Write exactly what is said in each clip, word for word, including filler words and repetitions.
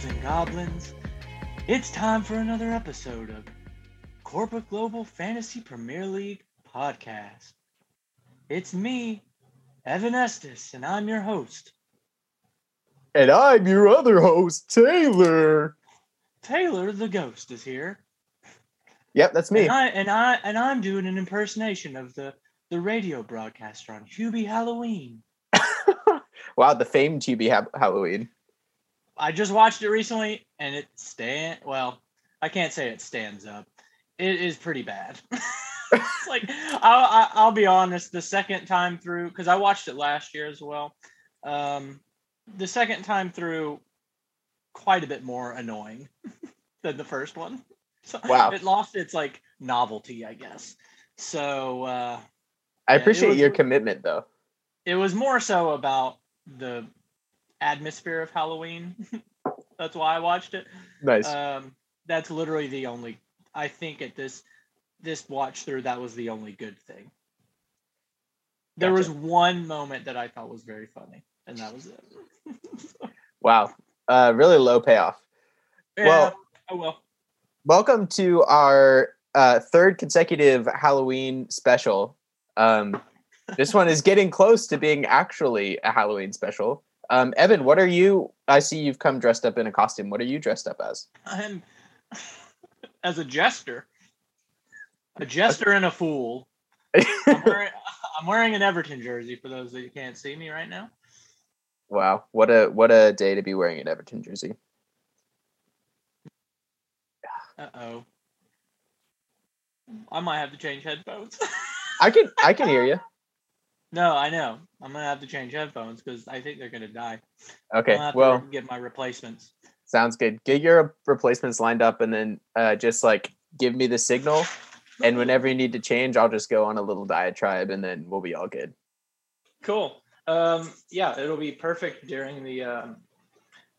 Ghouls and Goblins, it's time for another episode of Corporate Global Fantasy Premier League podcast. It's me, Evan Estes, and I'm your host. And I'm your other host, Taylor. Taylor the Ghost is here. Yep, that's me. And I and I and I'm doing an impersonation of the the radio broadcaster on Hubie Halloween. Wow, the famed Hubie ha- Halloween. I just watched it recently, and it stand well. I can't say it stands up. It is pretty bad. It's like I'll, I'll be honest. The second time through, because I watched it last year as well. Um, the second time through, quite a bit more annoying than the first one. So wow. It lost its like novelty, I guess. So uh, I yeah, appreciate was, your commitment, though. It was more so about the atmosphere of Halloween. That's why I watched it. Nice. Um, that's literally the only. I think at this this watch through, that was the only good thing. There gotcha. was one moment that I thought was very funny, and that was it. So. Wow. Uh, really low payoff. Yeah, well, oh well. Welcome to our uh, third consecutive Halloween special. Um, this one is getting close to being actually a Halloween special. Um, Evan, what are you? I see you've come dressed up in a costume. What are you dressed up as? I'm as a jester, a jester and a fool. I'm wearing, I'm wearing an Everton jersey for those that you can't see me right now. Wow, what a what a day to be wearing an Everton jersey. Uh-oh. I might have to change headphones. I can I can hear you. No, I know. I'm going to have to change headphones because I think they're going to die. Okay, I'm gonna have well. to get my replacements. Sounds good. Get your replacements lined up and then uh, just like give me the signal. And whenever you need to change, I'll just go on a little diatribe and then we'll be all good. Cool. Um, yeah, it'll be perfect during the, um,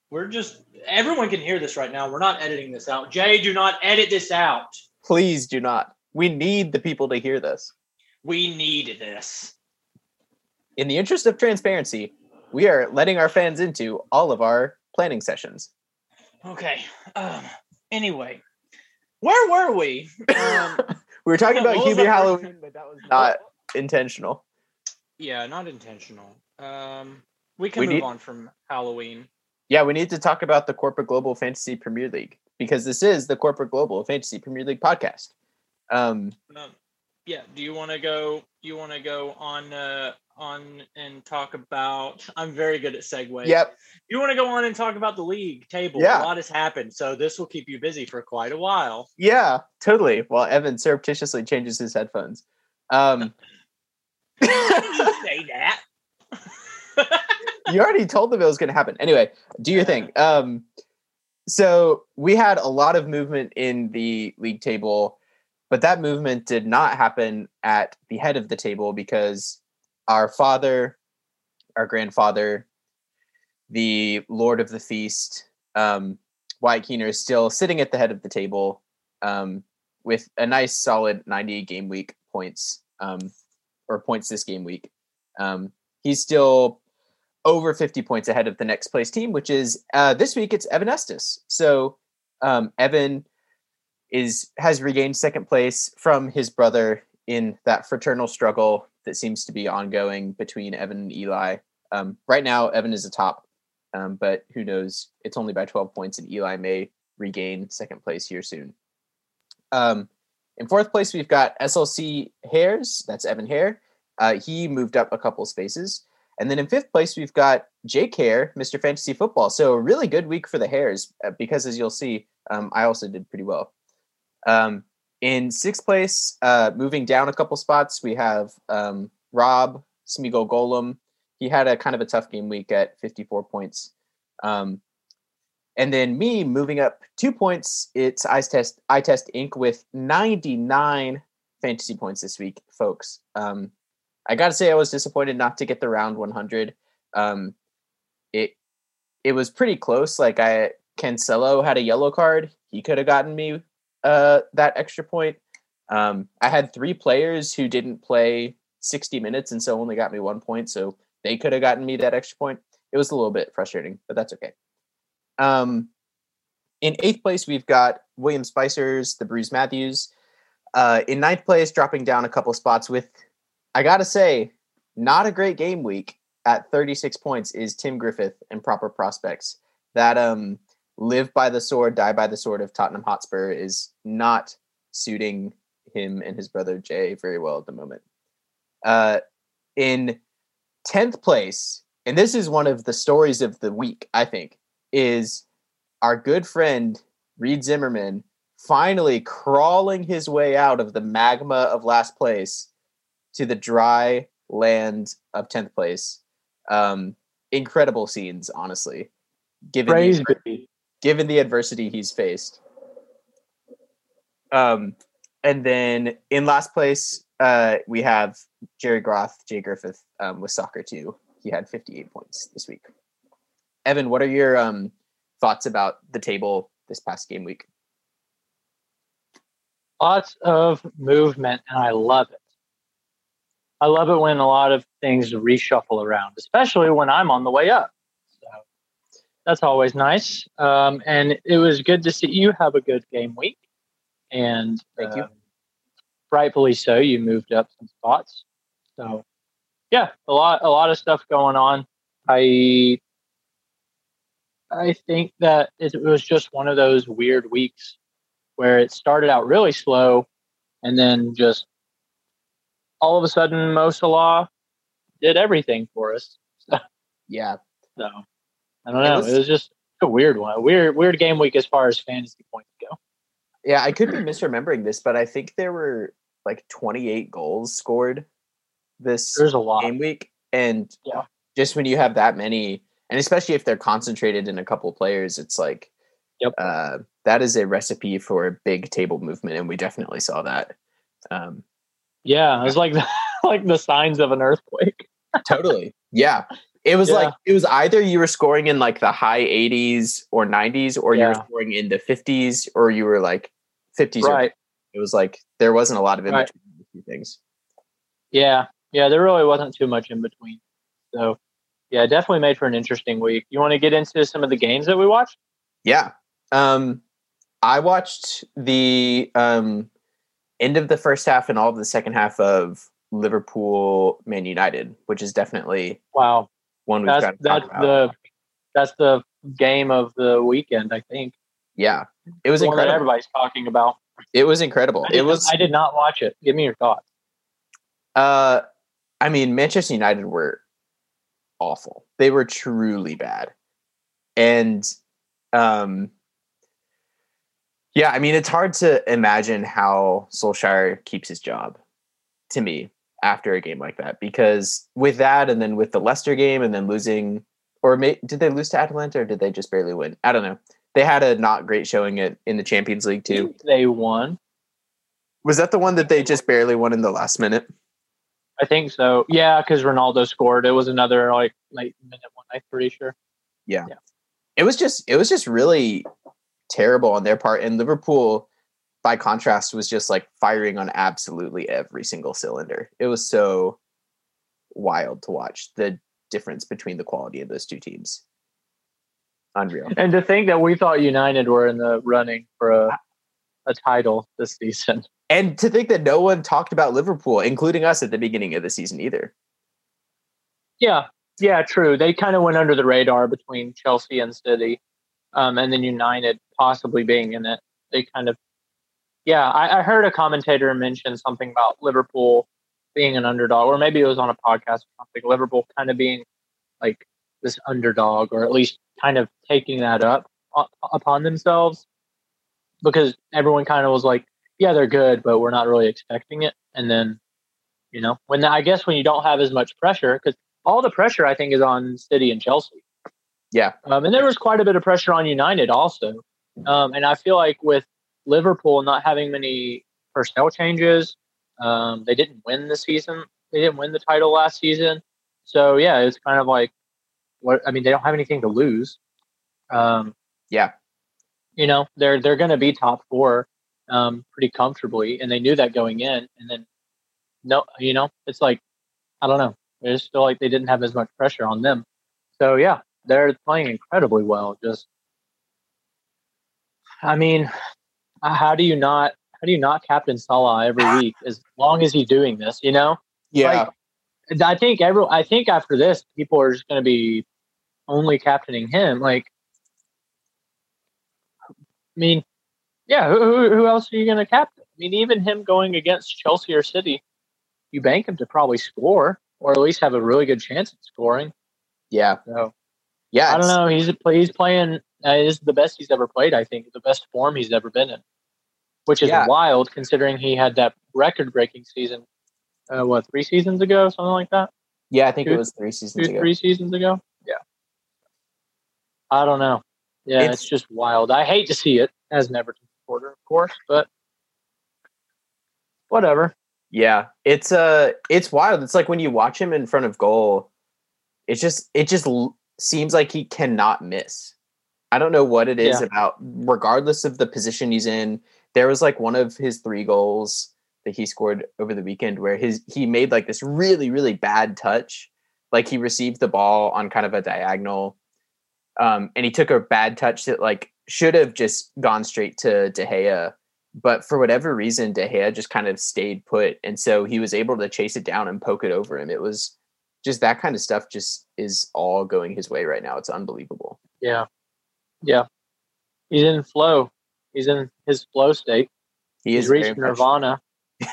we're just, everyone can hear this right now. We're not editing this out. Jay, do not edit this out. Please do not. We need the people to hear this. We need this. In the interest of transparency, we are letting our fans into all of our planning sessions. Okay. Um, anyway, where were we? Um, we were talking about Hubie Halloween, but that was not intentional. Yeah, not intentional. Um, we can we move need, on from Halloween. Yeah, we need to talk about the Corporate Global Fantasy Premier League because this is the Corporate Global Fantasy Premier League podcast. Um, um yeah, do you want to go? You want to go on uh, on and talk about? I'm very good at segues. Yep. You want to go on and talk about the league table? Yeah. A lot has happened, so this will keep you busy for quite a while. Yeah, totally. While Evan surreptitiously changes his headphones. Um. You say that. You already told them it was going to happen. Anyway, do your thing. Um, so we had a lot of movement in the league table, but that movement did not happen at the head of the table because our father, our grandfather, the Lord of the Feast, um, Wyatt Keener is still sitting at the head of the table um, with a nice solid ninety game week points. Um, or points this game week. Um, he's still over fifty points ahead of the next place team, which is uh, this week it's Evan Estes. So um, Evan is has regained second place from his brother in that fraternal struggle that seems to be ongoing between Evan and Eli. Um, right now, Evan is atop, um, but who knows? It's only by twelve points, and Eli may regain second place here soon. Um, In fourth place, we've got S L C Hares. That's Evan Hare. Uh, he moved up a couple spaces. And then in fifth place, we've got Jake Hare, Mister Fantasy Football. So a really good week for the Hares because, as you'll see, um, I also did pretty well. Um, in sixth place, uh, moving down a couple spots, we have um, Rob Smeagol Golem. He had a kind of a tough game week at fifty-four points. Um, And then me moving up two points, it's I Test I Test Incorporated with ninety-nine fantasy points this week, folks. Um, I got to say I was disappointed not to get the round one hundred. Um, it it was pretty close. Like I Cancelo had a yellow card. He could have gotten me uh, that extra point. Um, I had three players who didn't play sixty minutes and so only got me one point. So they could have gotten me that extra point. It was a little bit frustrating, but that's okay. Um, In eighth place, we've got William Spicer's The Bruce Matthews. Uh, in ninth place, dropping down a couple spots with, I gotta say, not a great game week at thirty-six points is Tim Griffith and Proper Prospects. That um, live by the sword, die by the sword of Tottenham Hotspur is not suiting him and his brother Jay very well at the moment. Uh, in tenth place, and this is one of the stories of the week, I think, is our good friend Reed Zimmerman finally crawling his way out of the magma of last place to the dry land of tenth place. Um, incredible scenes, honestly, given the, given the adversity he's faced. Um, and then in last place, uh, we have Jerry Groth, Jay Griffith um, with Soccer two. He had fifty-eight points this week. Evan, what are your um, thoughts about the table this past game week? Lots of movement, and I love it. I love it when a lot of things reshuffle around, especially when I'm on the way up. So that's always nice. Um, and it was good to see you have a good game week. And thank um, you. Rightfully so, you moved up some spots. So yeah, a lot, a lot of stuff going on. I, I think that it was just one of those weird weeks where it started out really slow and then just all of a sudden Mo Salah did everything for us. So, yeah. So I don't know. It was, it was just a weird one. A weird weird game week as far as fantasy points go. Yeah, I could be misremembering this, but I think there were like twenty-eight goals scored this There's a lot. game week. And yeah. just when you have that many, and especially if they're concentrated in a couple of players, it's like yep. uh, that is a recipe for a big table movement, and we definitely saw that. Um, yeah, it was like the, like the signs of an earthquake. Totally. Yeah, it was yeah. like it was either you were scoring in like the high eighties or nineties, or yeah. you were scoring in the fifties, or you were like fifties. Right. Or it was like there wasn't a lot of in right. between the two things. Yeah, yeah, there really wasn't too much in between. So, yeah, definitely made for an interesting week. You want to get into some of the games that we watched? Yeah, um, I watched the. Um, end of the first half and all of the second half of Liverpool Man United, which is definitely wow one we've that's, got to that's talk about. the that's the game of the weekend, I think. Yeah, it was the incredible. One that everybody's talking about. It was incredible. It was. I did not watch it. Give me your thoughts. Uh, I mean, Manchester United were awful. They were truly bad, and um. Yeah, I mean, it's hard to imagine how Solskjaer keeps his job, to me, after a game like that. Because with that, and then with the Leicester game, and then losing... Or may, did they lose to Atalanta, or did they just barely win? I don't know. They had a not great showing at, in the Champions League, too. They won. Was that the one that they just barely won in the last minute? I think so. Yeah, because Ronaldo scored. It was another, like, late minute one, I'm pretty sure. Yeah. yeah. It was just. It was just really... terrible on their part, and Liverpool by contrast was just like firing on absolutely every single cylinder. It was so wild to watch the difference between the quality of those two teams. Unreal. And to think that we thought United were in the running for a, a title this season, and to think that no one talked about Liverpool, including us, at the beginning of the season either. Yeah, yeah, true. They kind of went under the radar between Chelsea and City. Um, and then United possibly being in it. They kind of, yeah, I, I heard a commentator mention something about Liverpool being an underdog, or maybe it was on a podcast or something, Liverpool kind of being like this underdog, or at least kind of taking that up uh, upon themselves, because everyone kind of was like, yeah, they're good, but we're not really expecting it. And then, you know, when the, I guess when you don't have as much pressure, because all the pressure I think is on City and Chelsea. Yeah. Um, and there was quite a bit of pressure on United also. Um, and I feel like with Liverpool not having many personnel changes, um, they didn't win the season. They didn't win the title last season. So, yeah, it's kind of like, what I mean, they don't have anything to lose. Um, yeah. You know, they're they're going to be top four um, pretty comfortably. And they knew that going in. And then, no, you know, it's like, I don't know. I just feel like they didn't have as much pressure on them. So, yeah. They're playing incredibly well. Just I mean, how do you not how do you not captain Salah every week as long as he's doing this, you know? Yeah. Like, I think every I think after this, people are just gonna be only captaining him. Like, I mean, yeah, who who else are you gonna captain? I mean, even him going against Chelsea or City, you bank him to probably score, or at least have a really good chance at scoring. Yeah. So, yeah. I don't know. He's he's playing. Uh, this is the best he's ever played. I think the best form he's ever been in, which is yeah. wild considering he had that record-breaking season. Uh, what three seasons ago, something like that? Yeah, I think two, it was three seasons. Two, ago. Three seasons ago. Yeah. I don't know. Yeah, it's, it's just wild. I hate to see it as an Everton supporter, of course, but whatever. Yeah, it's uh, it's wild. It's like when you watch him in front of goal, it's just it just l- seems like he cannot miss. I don't know what it is yeah. about, regardless of the position he's in. There was like one of his three goals that he scored over the weekend where his he made like this really, really bad touch. Like he received the ball on kind of a diagonal um, and he took a bad touch that like should have just gone straight to De Gea. But for whatever reason, De Gea just kind of stayed put. And so he was able to chase it down and poke it over him. It was just that kind of stuff just is all going his way right now. It's unbelievable. Yeah. Yeah. He's in flow. He's in his flow state. He He's reached nirvana.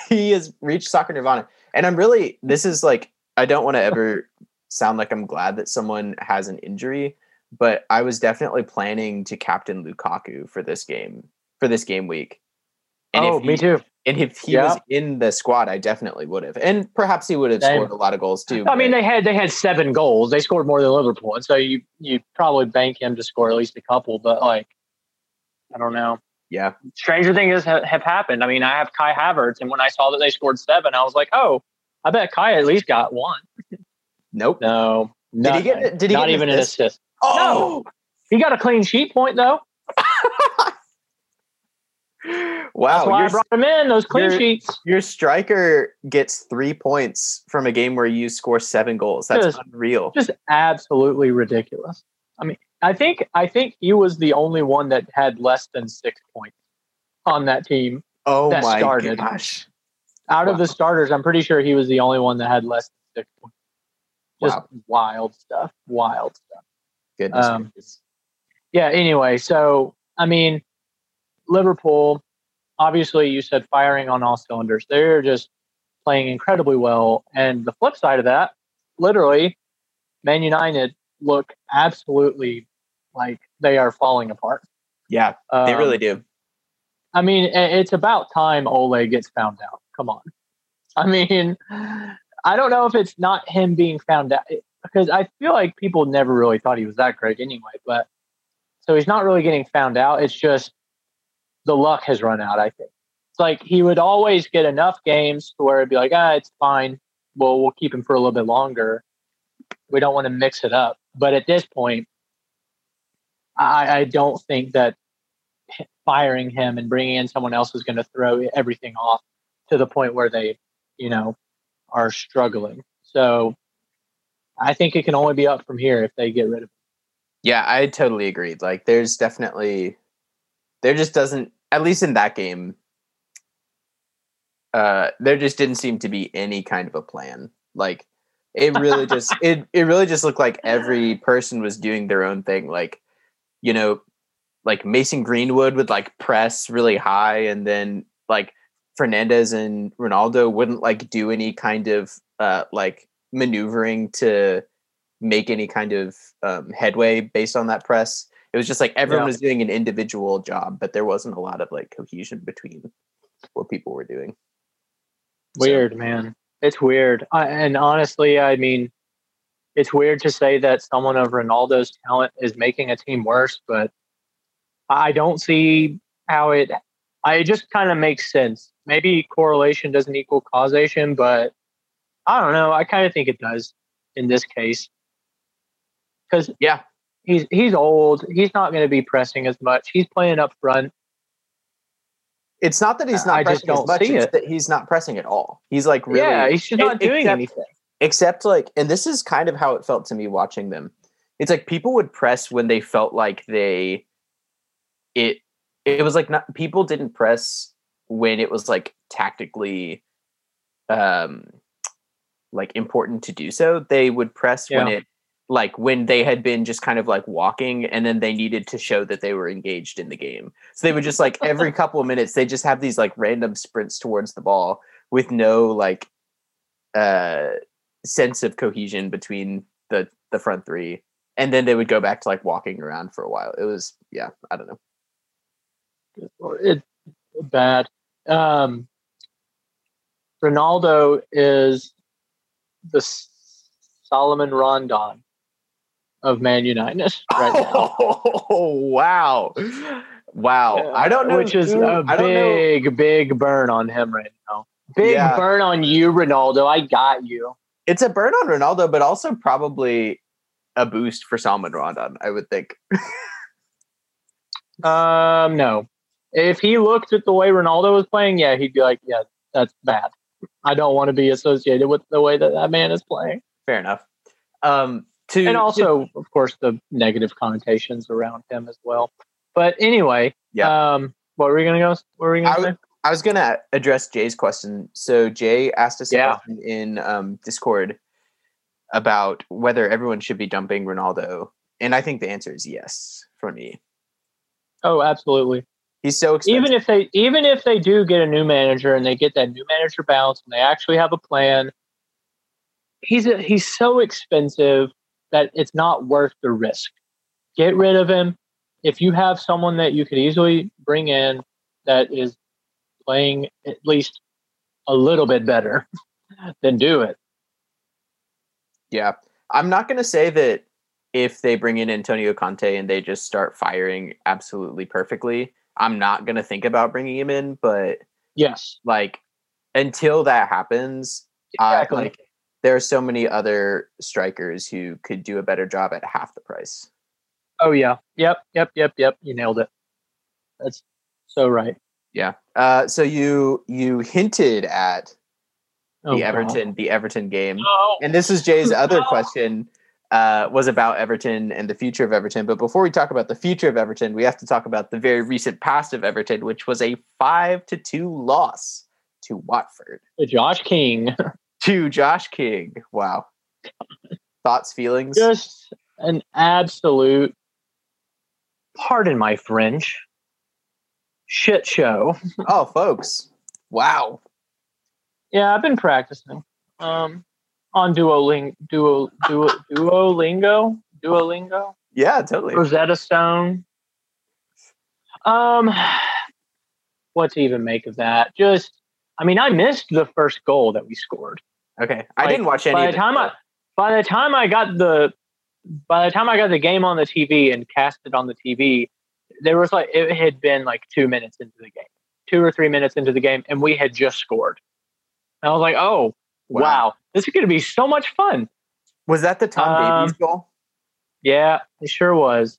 He has reached soccer nirvana. And I'm really, this is like, I don't want to ever sound like I'm glad that someone has an injury, but I was definitely planning to captain Lukaku for this game, for this game week. And oh, if he, me too. And if he yeah. was in the squad, I definitely would have. And perhaps he would have Damn. scored a lot of goals too. I mean, they had they had seven goals. They scored more than Liverpool. And so you you probably bank him to score at least a couple. But like, I don't know. Yeah. Stranger things have, have happened. I mean, I have Kai Havertz. And when I saw that they scored seven, I was like, oh, I bet Kai at least got one. Nope. No. Did he get, did he not get even an assist? an assist. Oh! No. He got a clean sheet point though. Wow, that's why I brought him in, those clean your, sheets. Your striker gets three points from a game where you score seven goals. That's just unreal. Just absolutely ridiculous. I mean, I think I think he was the only one that had less than six points on that team. Oh that my started. gosh. Out wow. of the starters, I'm pretty sure he was the only one that had less than six points. Just wow. wild stuff. Wild stuff. Goodness um, goodness. Yeah, anyway, so I mean Liverpool, obviously, you said firing on all cylinders. They're just playing incredibly well. And the flip side of that, literally, Man United look absolutely like they are falling apart. Yeah, um, they really do. I mean, it's about time Ole gets found out. Come on. I mean, I don't know if it's not him being found out, because I feel like people never really thought he was that great anyway. But so he's not really getting found out. It's just the luck has run out, I think. It's like he would always get enough games to where it'd be like, ah, it's fine. Well, we'll keep him for a little bit longer. We don't want to mix it up. But at this point, I, I don't think that firing him and bringing in someone else is going to throw everything off to the point where they, you know, are struggling. So I think it can only be up from here if they get rid of him. Yeah, I totally agree. Like, there's definitely... There just doesn't, at least in that game, uh, there just didn't seem to be any kind of a plan. Like it really just, it, it really just looked like every person was doing their own thing. Like, you know, like Mason Greenwood would like press really high, and then like Fernandez and Ronaldo wouldn't like do any kind of uh, like maneuvering to make any kind of um, headway based on that press. It was just like everyone yeah. was doing an individual job, but there wasn't a lot of like cohesion between what people were doing. Weird, so. man. It's weird. I, and honestly, I mean, it's weird to say that someone of Ronaldo's talent is making a team worse, but I don't see how it, I, it just kind of makes sense. Maybe correlation doesn't equal causation, but I don't know. I kind of think it does in this case. Because, yeah. He's he's old. He's not going to be pressing as much. He's playing up front. It's not that he's not I pressing as much. It's it. that he's not pressing at all. He's like really. Yeah, he's just not it, doing except, anything. Except like, and this is kind of how it felt to me watching them. It's like people would press when they felt like they, it it was like not, people didn't press when it was like tactically um like important to do so. They would press yeah. when it like when they had been just kind of like walking and then they needed to show that they were engaged in the game. So they would just like every couple of minutes, they just have these like random sprints towards the ball with no like uh, sense of cohesion between the, the front three. And then they would go back to like walking around for a while. It was, yeah, I don't know. It's bad. Um, Ronaldo is the Solomon Rondon of Man United right now. Oh, wow. Wow. Yeah, I don't know. Which is a big, big burn on him right now. Big yeah. burn on you, Ronaldo. I got you. It's a burn on Ronaldo, but also probably a boost for Solomon Rondon, I would think. um, No. If he looked at the way Ronaldo was playing, yeah, he'd be like, yeah, that's bad. I don't want to be associated with the way that that man is playing. Fair enough. Um, to, and also, to, of course, the negative connotations around him as well. But anyway, yeah. um, what were we going to go? What were we going to say? I was going to address Jay's question. So Jay asked us yeah. a question in um, Discord about whether everyone should be dumping Ronaldo. And I think the answer is yes for me. Oh, absolutely. He's so expensive. Even if they, even if they do get a new manager and they get that new manager bounce and they actually have a plan, He's a, he's so expensive that it's not worth the risk. Get rid of him. If you have someone that you could easily bring in that is playing at least a little bit better, then do it. Yeah. I'm not going to say that if they bring in Antonio Conte and they just start firing absolutely perfectly, I'm not going to think about bringing him in. But yes, like until that happens, exactly. I like, there are so many other strikers who could do a better job at half the price. Oh, yeah. Yep, yep, yep, yep. You nailed it. That's so right. Yeah. Uh, so you you hinted at the oh, Everton God. the Everton game. No. And this is Jay's other no. question uh, was about Everton and the future of Everton. But before we talk about the future of Everton, we have to talk about the very recent past of Everton, which was a five to two loss to Watford. To Josh King. To Josh King. Wow. Thoughts, feelings? Just an absolute, pardon my French, shit show. Oh, folks. Wow. Yeah, I've been practicing um, on Duoling- Duo- Duo- Duolingo. Duolingo? Yeah, totally. Rosetta Stone. Um, what to even make of that? Just, I mean, I missed the first goal that we scored. Okay, I like, didn't watch any. By the time I, by the time I got the, by the time I got the game on the T V and cast it on the T V, there was like it had been like two minutes into the game, two or three minutes into the game, and we had just scored. And I was like, "Oh, wow, wow this is going to be so much fun." Was that the Tom um, Davies goal? Yeah, it sure was.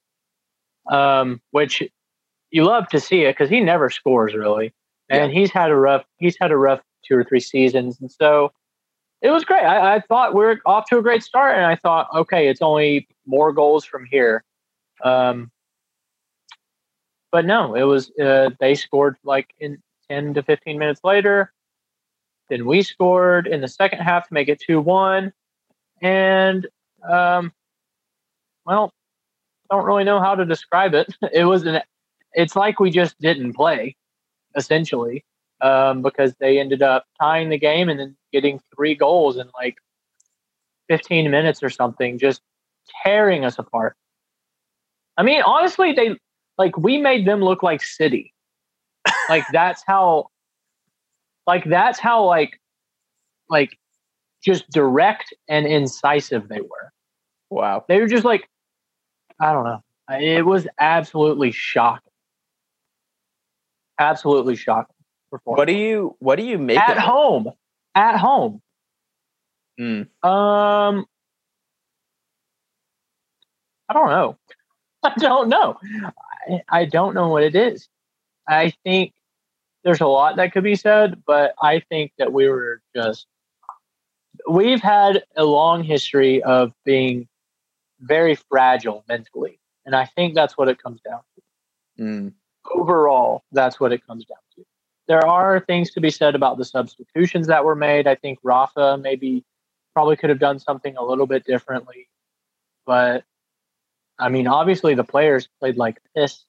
Um, which you love to see it because he never scores really, and yeah. he's had a rough he's had a rough two or three seasons, and so. It was great. I, I thought we we're off to a great start, and I thought, okay, it's only more goals from here. Um, but no, it was uh, they scored like in ten to fifteen minutes later. Then we scored in the second half to make it two one, and um, well, don't really know how to describe it. It was an, it's like we just didn't play, essentially. Um, because they ended up tying the game and then getting three goals in like fifteen minutes or something, just tearing us apart. I mean, honestly, they like we made them look like City. Like that's how, like that's how like, like just direct and incisive they were. Wow, they were just like, I don't know. It was absolutely shocking. Absolutely shocking. What do you what do you make at of home? It? At home. Mm. Um I don't know. I don't know. I, I don't know what it is. I think there's a lot that could be said, but I think that we were just we've had a long history of being very fragile mentally. And I think that's what it comes down to. Mm. overall, that's what it comes down to. There are things to be said about the substitutions that were made. I think Rafa maybe probably could have done something a little bit differently. But, I mean, obviously the players played like this.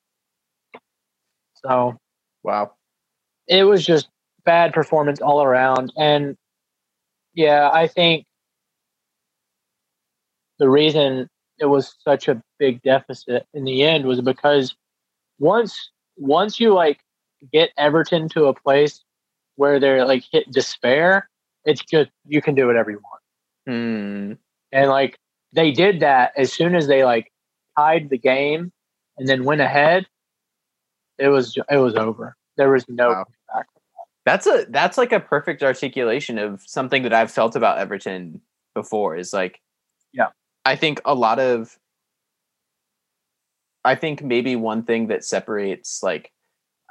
So, wow. It was just bad performance all around. And, yeah, I think the reason it was such a big deficit in the end was because once once you, like, get Everton to a place where they're, like, hit despair, it's just you can do whatever you want. Mm. And, like, they did that as soon as they, like, tied the game and then went ahead. It was it was over. There was no wow. back. That's a that's like a perfect articulation of something that I've felt about Everton before. Is like, yeah, I think a lot of, I think maybe one thing that separates like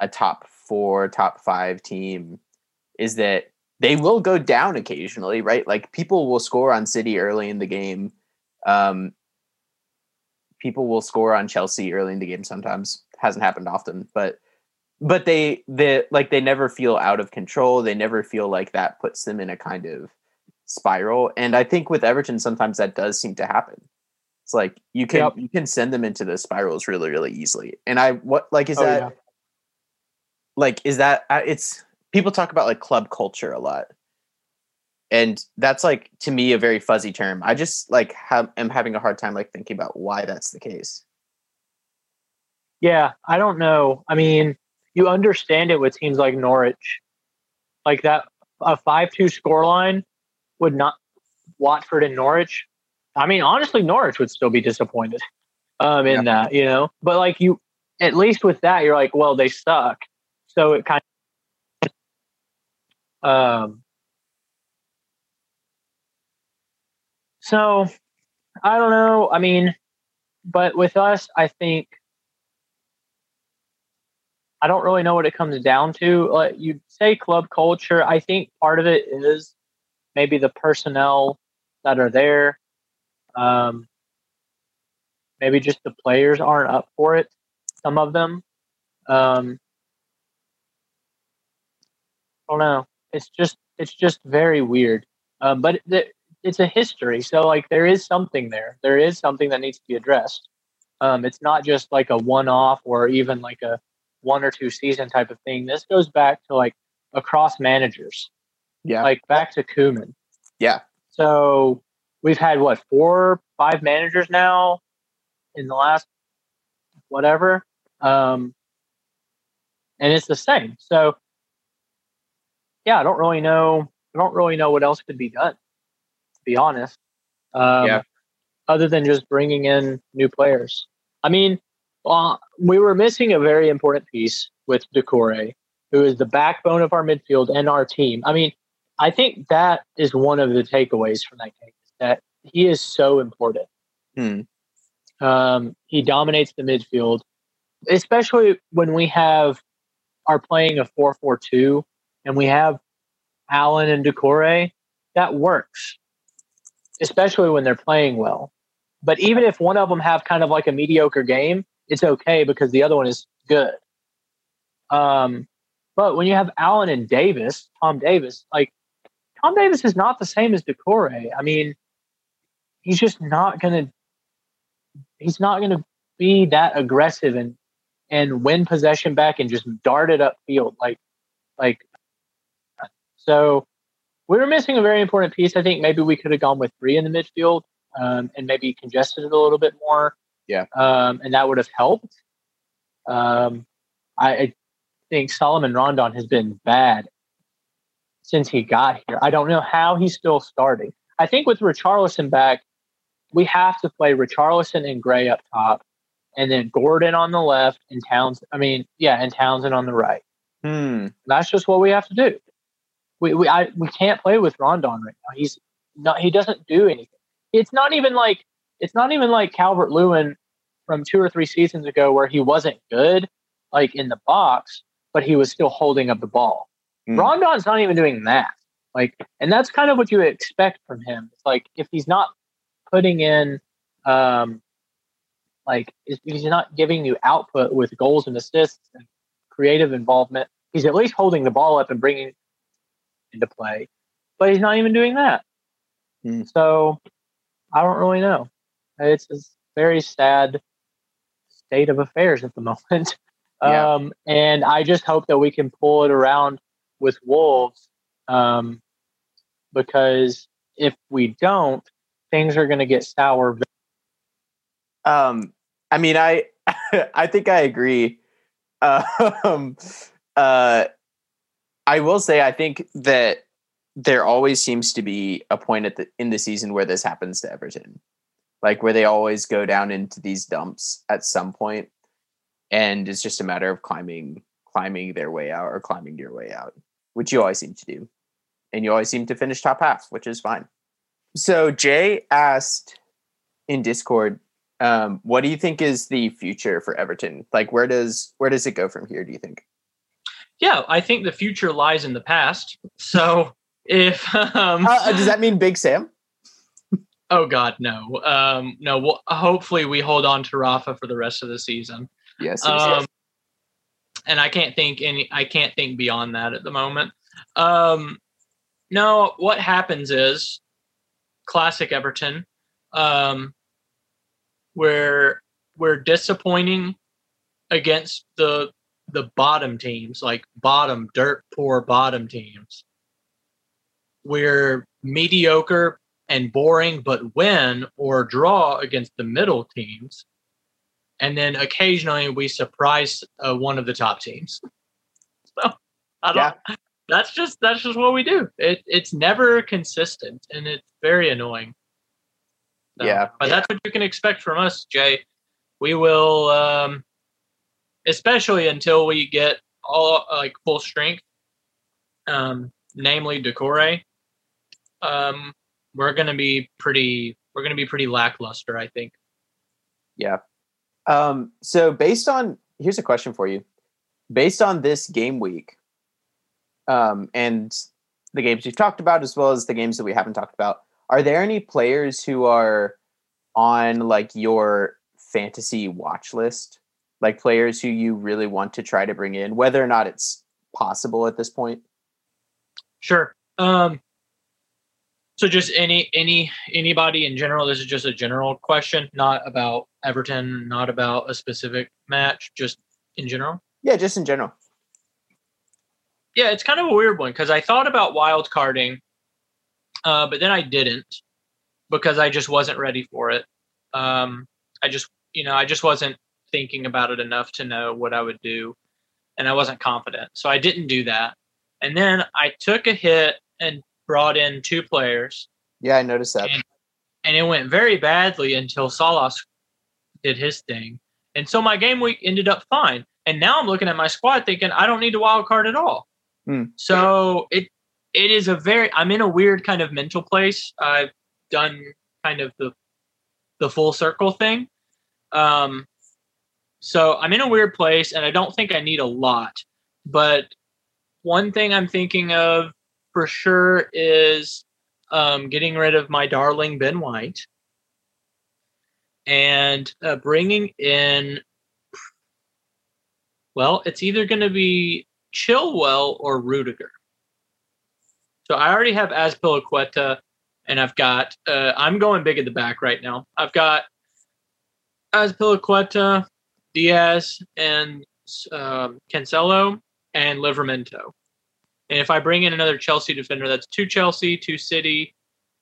a top four, top five team is that they will go down occasionally, right? Like people will score on City early in the game. Um, people will score on Chelsea early in the game sometimes. Hasn't happened often, but but they they like they never feel out of control. They never feel like that puts them in a kind of spiral. And I think with Everton, sometimes that does seem to happen. It's like you can yep. you can send them into the spirals really really easily. And I what like is oh, that yeah. like is that it's people talk about like club culture a lot, and that's like to me a very fuzzy term. I just like have, am having a hard time like thinking about why that's the case. Yeah, I don't know. I mean, you understand it with teams like Norwich. Like that, a five two scoreline would not... Watford and Norwich... I mean, honestly, Norwich would still be disappointed um, in yeah. that, you know? But, like, you... At least with that, you're like, well, they suck. So it kind of... Um, so, I don't know. I mean, but with us, I think... I don't really know what it comes down to. Like you say club culture. I think part of it is maybe the personnel that are there. Um, maybe just the players aren't up for it, some of them. Um, I don't know. It's just it's just very weird. Um, but it, it's a history. So, like, there is something there. There is something that needs to be addressed. Um, it's not just like a one-off or even like a one or two season type of thing. This goes back to like across managers. Yeah. Like back to Koeman. Yeah. So we've had what, four, five managers now in the last whatever. Um, and it's the same. So yeah, I don't really know. I don't really know what else could be done, to be honest. Um, yeah. Other than just bringing in new players. I mean, Well, we were missing a very important piece with Doucouré, who is the backbone of our midfield and our team. I mean, I think that is one of the takeaways from that game, is that he is so important. Hmm. Um, he dominates the midfield, especially when we have are playing a four four two and we have Allen and Doucouré. That works, especially when they're playing well. But even if one of them have kind of like a mediocre game, it's okay because the other one is good. Um, but when you have Allen and Davis, Tom Davis, like Tom Davis is not the same as Doucouré. I mean, he's just not gonna he's not gonna be that aggressive and and win possession back and just dart it upfield like like so we were missing a very important piece. I think maybe we could have gone with three in the midfield, um, and maybe congested it a little bit more. Yeah, um, and that would have helped. Um, I, I think Solomon Rondon has been bad since he got here. I don't know how he's still starting. I think with Richarlison back, we have to play Richarlison and Gray up top, and then Gordon on the left and Townsend. I mean, yeah, and Townsend on the right. Hmm. That's just what we have to do. We we I, we can't play with Rondon right now. He's not. He doesn't do anything. It's not even like. It's not even like Calvert-Lewin from two or three seasons ago where he wasn't good, like in the box, but he was still holding up the ball. Mm. Rondon's not even doing that. Like, and that's kind of what you expect from him. It's like if he's not putting in um, Like, it's because he's not giving you output with goals and assists and creative involvement. He's at least holding the ball up and bringing it into play, but he's not even doing that. Mm. So I don't really know. It's a very sad state of affairs at the moment. Yeah. Um, and I just hope that we can pull it around with Wolves, um, because if we don't, things are going to get sour. Um, I mean, I I think I agree. Um, uh, I will say I think that there always seems to be a point at the in the season where this happens to Everton, like where they always go down into these dumps at some point, and it's just a matter of climbing climbing their way out or climbing your way out, which you always seem to do, and you always seem to finish top half, which is fine. So Jay asked in Discord, um, what do you think is the future for Everton? Like, where does where does it go from here, do you think? Yeah, I think the future lies in the past. So if... Um, uh, does that mean Big Sam? Oh, God, no. Um, no, we'll, hopefully we hold on to Rafa for the rest of the season. Yes, yes, um, yes. And I can't think any. I can't think beyond that at the moment. Um, no, what happens is classic Everton. Um, we're we're disappointing against the the bottom teams, like bottom dirt poor bottom teams. We're mediocre and boring, but win or draw against the middle teams. And then occasionally we surprise uh, one of the top teams. So I don't. Yeah. That's just that's just what we do. It it's never consistent, and it's very annoying. So, yeah, but yeah. That's what you can expect from us, Jay. We will, um, especially until we get all like full strength, um, namely Doucouré. Um, we're gonna be pretty. We're gonna be pretty lackluster, I think. Yeah. Um, so based on, here's a question for you. Based on this game week, um, and the games we've talked about, as well as the games that we haven't talked about, are there any players who are on like your fantasy watch list, like players who you really want to try to bring in, whether or not it's possible at this point? Sure. Um, so just any, any, anybody in general, this is just a general question, not about Everton, not about a specific match, just in general? Yeah, just in general. Yeah, it's kind of a weird one because I thought about wild carding, uh, but then I didn't because I just wasn't ready for it. Um, I just, you know, I just wasn't thinking about it enough to know what I would do, and I wasn't confident. So I didn't do that. And then I took a hit and brought in two players. Yeah, I noticed that. And, and it went very badly until Salah did his thing. And so my game week ended up fine. And now I'm looking at my squad thinking, I don't need a wild card at all. Mm. So it it is a very, I'm in a weird kind of mental place. I've done kind of the the full circle thing. Um, so I'm in a weird place, and I don't think I need a lot. But one thing I'm thinking of for sure is um, getting rid of my darling Ben White and uh, bringing in, well, it's either going to be Chilwell or Rudiger. So I already have Azpilicueta, and I've got, uh, I'm going big at the back right now. I've got Azpilicueta, Diaz, and um, Cancelo, and Livramento. And if I bring in another Chelsea defender, that's two Chelsea, two City,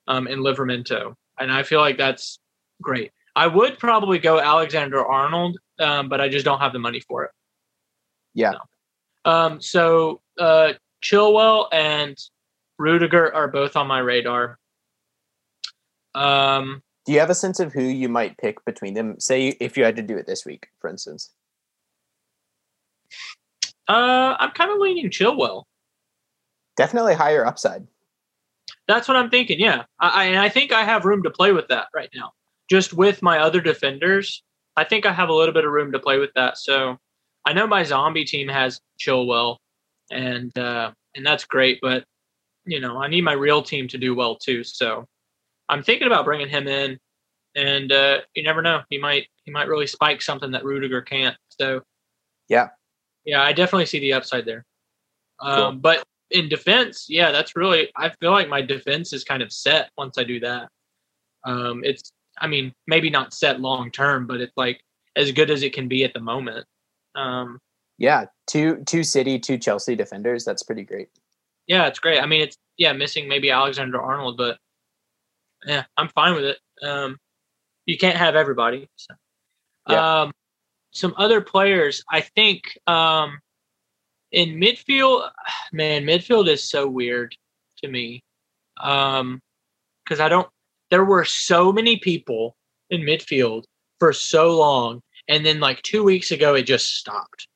um, and Livramento. And I feel like that's great. I would probably go Alexander-Arnold, um, but I just don't have the money for it. Yeah. No. Um, so uh, Chilwell and Rudiger are both on my radar. Um, do you have a sense of who you might pick between them? Say if you had to do it this week, for instance. Uh, I'm kind of leaning Chilwell. Definitely higher upside. That's what I'm thinking, yeah. I, I, and I think I have room to play with that right now. Just with my other defenders, I think I have a little bit of room to play with that. So I know my zombie team has Chilwell, and uh, and that's great. But, you know, I need my real team to do well, too. So I'm thinking about bringing him in, and uh, you never know. He might He might really spike something that Rudiger can't. So, yeah. Yeah, I definitely see the upside there. Um, cool. But in defense, yeah, that's really – I feel like my defense is kind of set once I do that. Um, it's – I mean, maybe not set long-term, but it's like as good as it can be at the moment. Um, yeah, two two City, two Chelsea defenders. That's pretty great. Yeah, it's great. I mean, it's – yeah, missing maybe Alexander-Arnold, but, yeah, I'm fine with it. Um, you can't have everybody. So. Yeah. Um, some other players, I think um, in midfield, man, midfield is so weird to me because um, I don't, there were so many people in midfield for so long. And then like two weeks ago, it just stopped.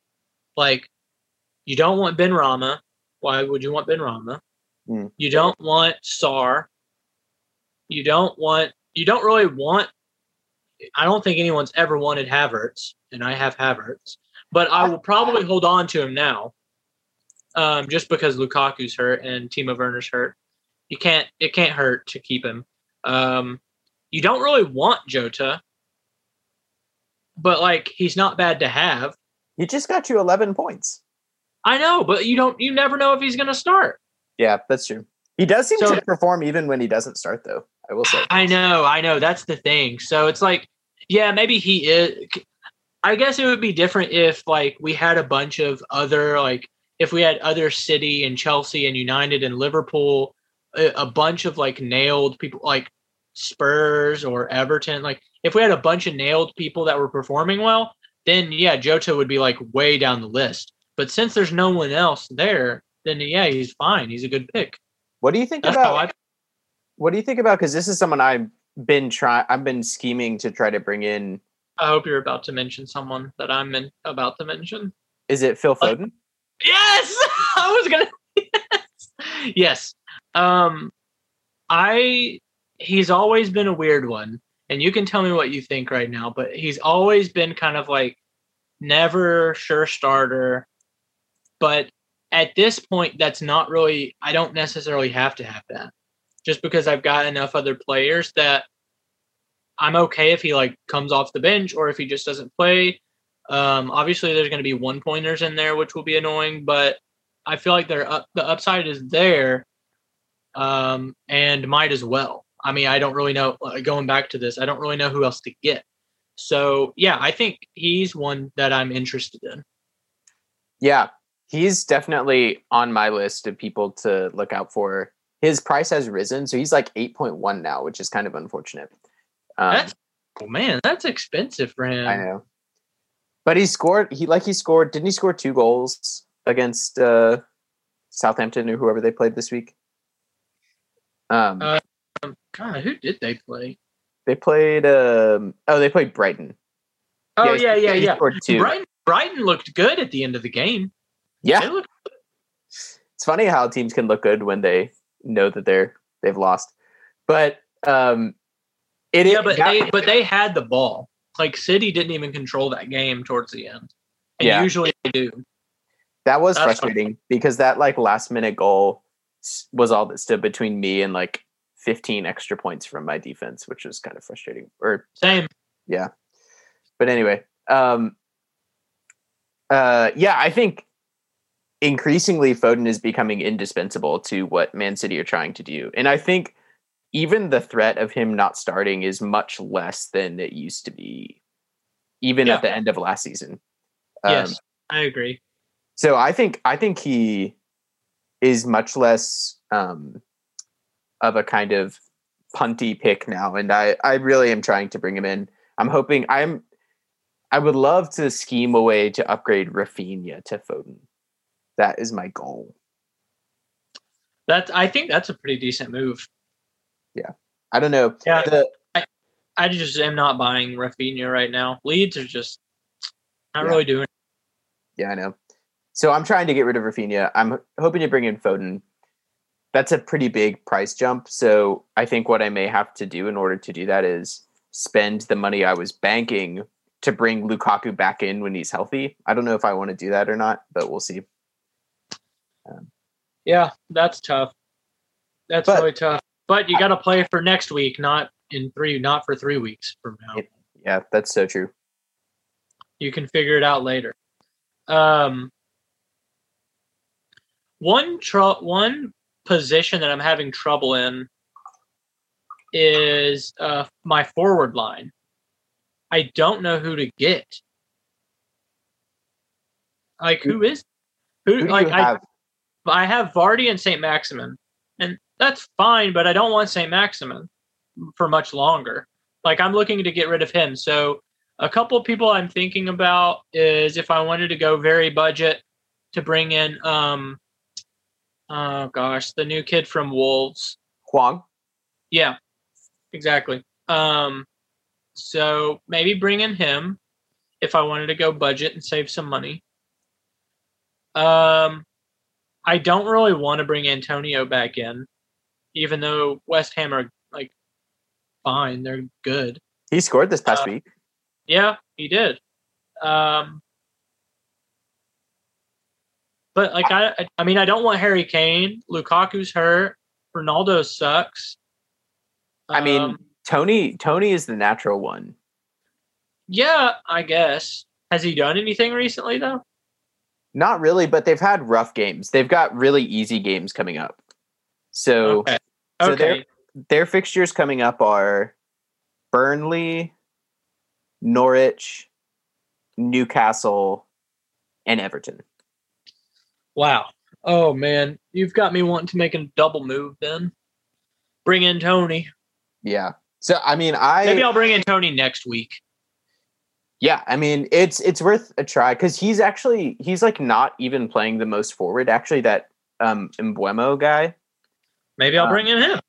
Like you don't want Benrahma. Why would you want Benrahma? Mm. You don't want Sarr. You don't want, you don't really want, I don't think anyone's ever wanted Havertz, and I have Havertz, but I will probably hold on to him now um, just because Lukaku's hurt and Timo Werner's hurt. You can't, it can't hurt to keep him. Um, you don't really want Jota, but like he's not bad to have. He just got you eleven points. I know, but you don't, you never know if he's going to start. Yeah, that's true. He does seem so, to perform even when he doesn't start, though. I will say. I know, I know. That's the thing. So it's like, yeah, maybe he is. I guess it would be different if, like, we had a bunch of other, like, if we had other City and Chelsea and United and Liverpool, a, a bunch of, like, nailed people, like Spurs or Everton. Like, if we had a bunch of nailed people that were performing well, then, yeah, Jota would be, like, way down the list. But since there's no one else there, then, yeah, he's fine. He's a good pick. What do you think That's about? I, what do you think about? Because this is someone I've been trying. I've been scheming to try to bring in. I hope you're about to mention someone that I'm in, about to mention. Is it Phil Foden? Uh, yes, I was gonna. Yes, yes. Um, I. He's always been a weird one, and you can tell me what you think right now. But he's always been kind of like never sure starter, but. At this point, that's not really, I don't necessarily have to have that just because I've got enough other players that I'm okay if he like comes off the bench or if he just doesn't play. Um, obviously, there's going to be one pointers in there, which will be annoying, but I feel like they're up, the upside is there um, and might as well. I mean, I don't really know, going back to this, I don't really know who else to get. So, yeah, I think he's one that I'm interested in. Yeah. He's definitely on my list of people to look out for. His price has risen, so he's like eight point one now, which is kind of unfortunate. Um, that's, oh man, that's expensive for him. I know. But he scored, He like he scored, didn't he score two goals against uh, Southampton or whoever they played this week? Um, uh, God, who did they play? They played, um, oh, they played Brighton. Oh, yeah, yeah, yeah. yeah. Brighton, Brighton looked good at the end of the game. Yeah, it's funny how teams can look good when they know that they're they've lost. But um, it yeah, but they, but they had the ball. Like City didn't even control that game towards the end. And yeah. Usually they do. That was That's frustrating funny. because that like last minute goal was all that stood between me and like fifteen extra points from my defense, which was kind of frustrating. Or same, yeah. But anyway, um, uh, yeah, I think. Increasingly, Foden is becoming indispensable to what Man City are trying to do. And I think even the threat of him not starting is much less than it used to be, even yeah. at the end of last season. Yes, um, I agree. So I think I think he is much less um, of a kind of punty pick now. And I, I really am trying to bring him in. I'm hoping I'm I would love to scheme a way to upgrade Rafinha to Foden. That is my goal. That's. I think that's a pretty decent move. Yeah, I don't know. Yeah, the, I, I just am not buying Rafinha right now. Leeds are just not yeah. really doing. It. Yeah, I know. So I'm trying to get rid of Rafinha. I'm hoping to bring in Foden. That's a pretty big price jump. So I think what I may have to do in order to do that is spend the money I was banking to bring Lukaku back in when he's healthy. I don't know if I want to do that or not, but we'll see. Um, yeah, that's tough. That's but, really tough. But you got to play for next week, not in three, not for three weeks from now. Yeah, that's so true. You can figure it out later. Um, one tr- one position that I'm having trouble in is uh, my forward line. I don't know who to get. Like, who is? Who, who do like, you have? I, I have Vardy and Saint Maximin, and that's fine, but I don't want Saint Maximin for much longer. Like, I'm looking to get rid of him. So a couple of people I'm thinking about is if I wanted to go very budget to bring in, um, oh gosh, the new kid from Wolves. Huang? Yeah, exactly. Um, so maybe bring in him if I wanted to go budget and save some money. Um, I don't really want to bring Antonio back in, even though West Ham are like fine. They're good. He scored this past uh, week. Yeah, he did. Um, but like I, I mean, I don't want Harry Kane. Lukaku's hurt. Ronaldo sucks. Um, I mean, Tony. Tony is the natural one. Yeah, I guess. Has he done anything recently though? Not really, but they've had rough games. They've got really easy games coming up. So, okay. so okay. Their, their fixtures coming up are Burnley, Norwich, Newcastle, and Everton. Wow. Oh, man. You've got me wanting to make a double move then. Bring in Tony. Yeah. So, I mean, I... Maybe I'll bring in Tony next week. Yeah, I mean, it's it's worth a try because he's actually, he's like not even playing the most forward. Actually, that um, Mbeumo guy. Maybe I'll um, bring in him.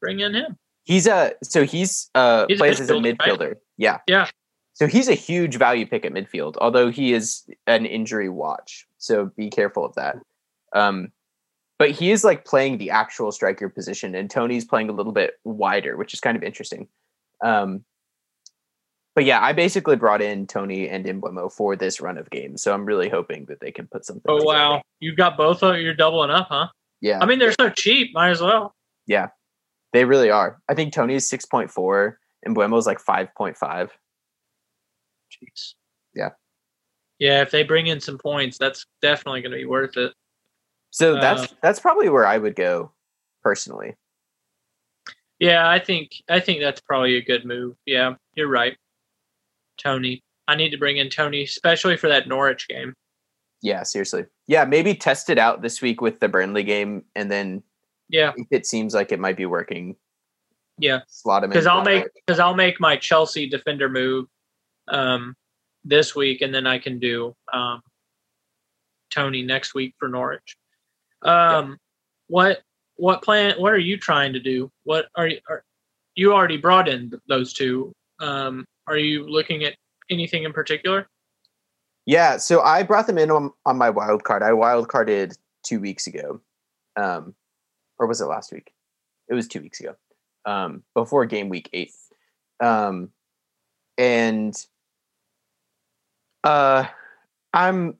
Bring in him. He's a, so he's, uh, he's plays a as a midfielder. Right? Yeah. Yeah. So he's a huge value pick at midfield, although he is an injury watch. So be careful of that. Um, but he is like playing the actual striker position and Tony's playing a little bit wider, which is kind of interesting. Um But yeah, I basically brought in Tony and Mbeumo for this run of games, so I'm really hoping that they can put something. Oh wow, there. You've got both of you're doubling up, huh? Yeah. I mean, they're so cheap. Might as well. Yeah, they really are. I think Tony's six point four, and Mbeumo's like five point five. Jeez. Yeah. Yeah, if they bring in some points, that's definitely going to be worth it. So uh, that's that's probably where I would go, personally. Yeah, I think I think that's probably a good move. Yeah, you're right. Tony. I need to bring in Tony, especially for that Norwich game. Yeah, seriously. Yeah, maybe test it out this week with the Burnley game, and then yeah, if it seems like it might be working. Yeah, slot him in. Because I'll make because I'll make my Chelsea defender move um, this week, and then I can do um, Tony next week for Norwich. Um, yeah. What what plan? What are you trying to do? What are you? Are, you already brought in those two. Um, Are you looking at anything in particular? Yeah, so I brought them in on, on my wild card. I wildcarded two weeks ago. Um, or was it last week? It was two weeks ago. Um, before game week eight. Um, and uh, I'm,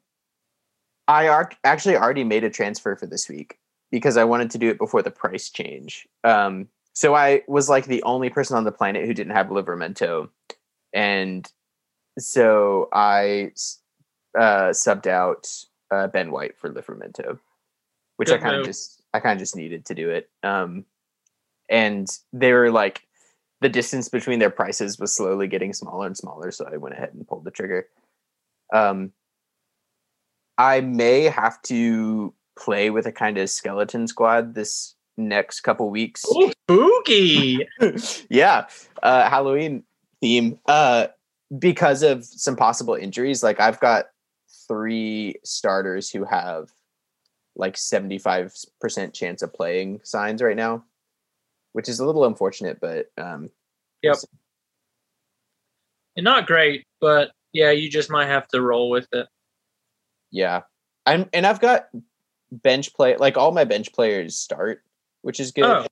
I am I actually already made a transfer for this week because I wanted to do it before the price change. Um, so I was like the only person on the planet who didn't have Livramento. And so I uh, subbed out uh, Ben White for Livramento, which Good I kind of just I kind of just needed to do it. Um, and they were like the distance between their prices was slowly getting smaller and smaller, so I went ahead and pulled the trigger. Um, I may have to play with a kind of skeleton squad this next couple weeks. Ooh, spooky, yeah, uh, Halloween. Theme uh because of some possible injuries. Like I've got three starters who have like seventy-five percent chance of playing signs right now, which is a little unfortunate, but um yep, and not great, but yeah, you just might have to roll with it. Yeah, I'm and I've got bench play, like all my bench players start, which is good. Oh.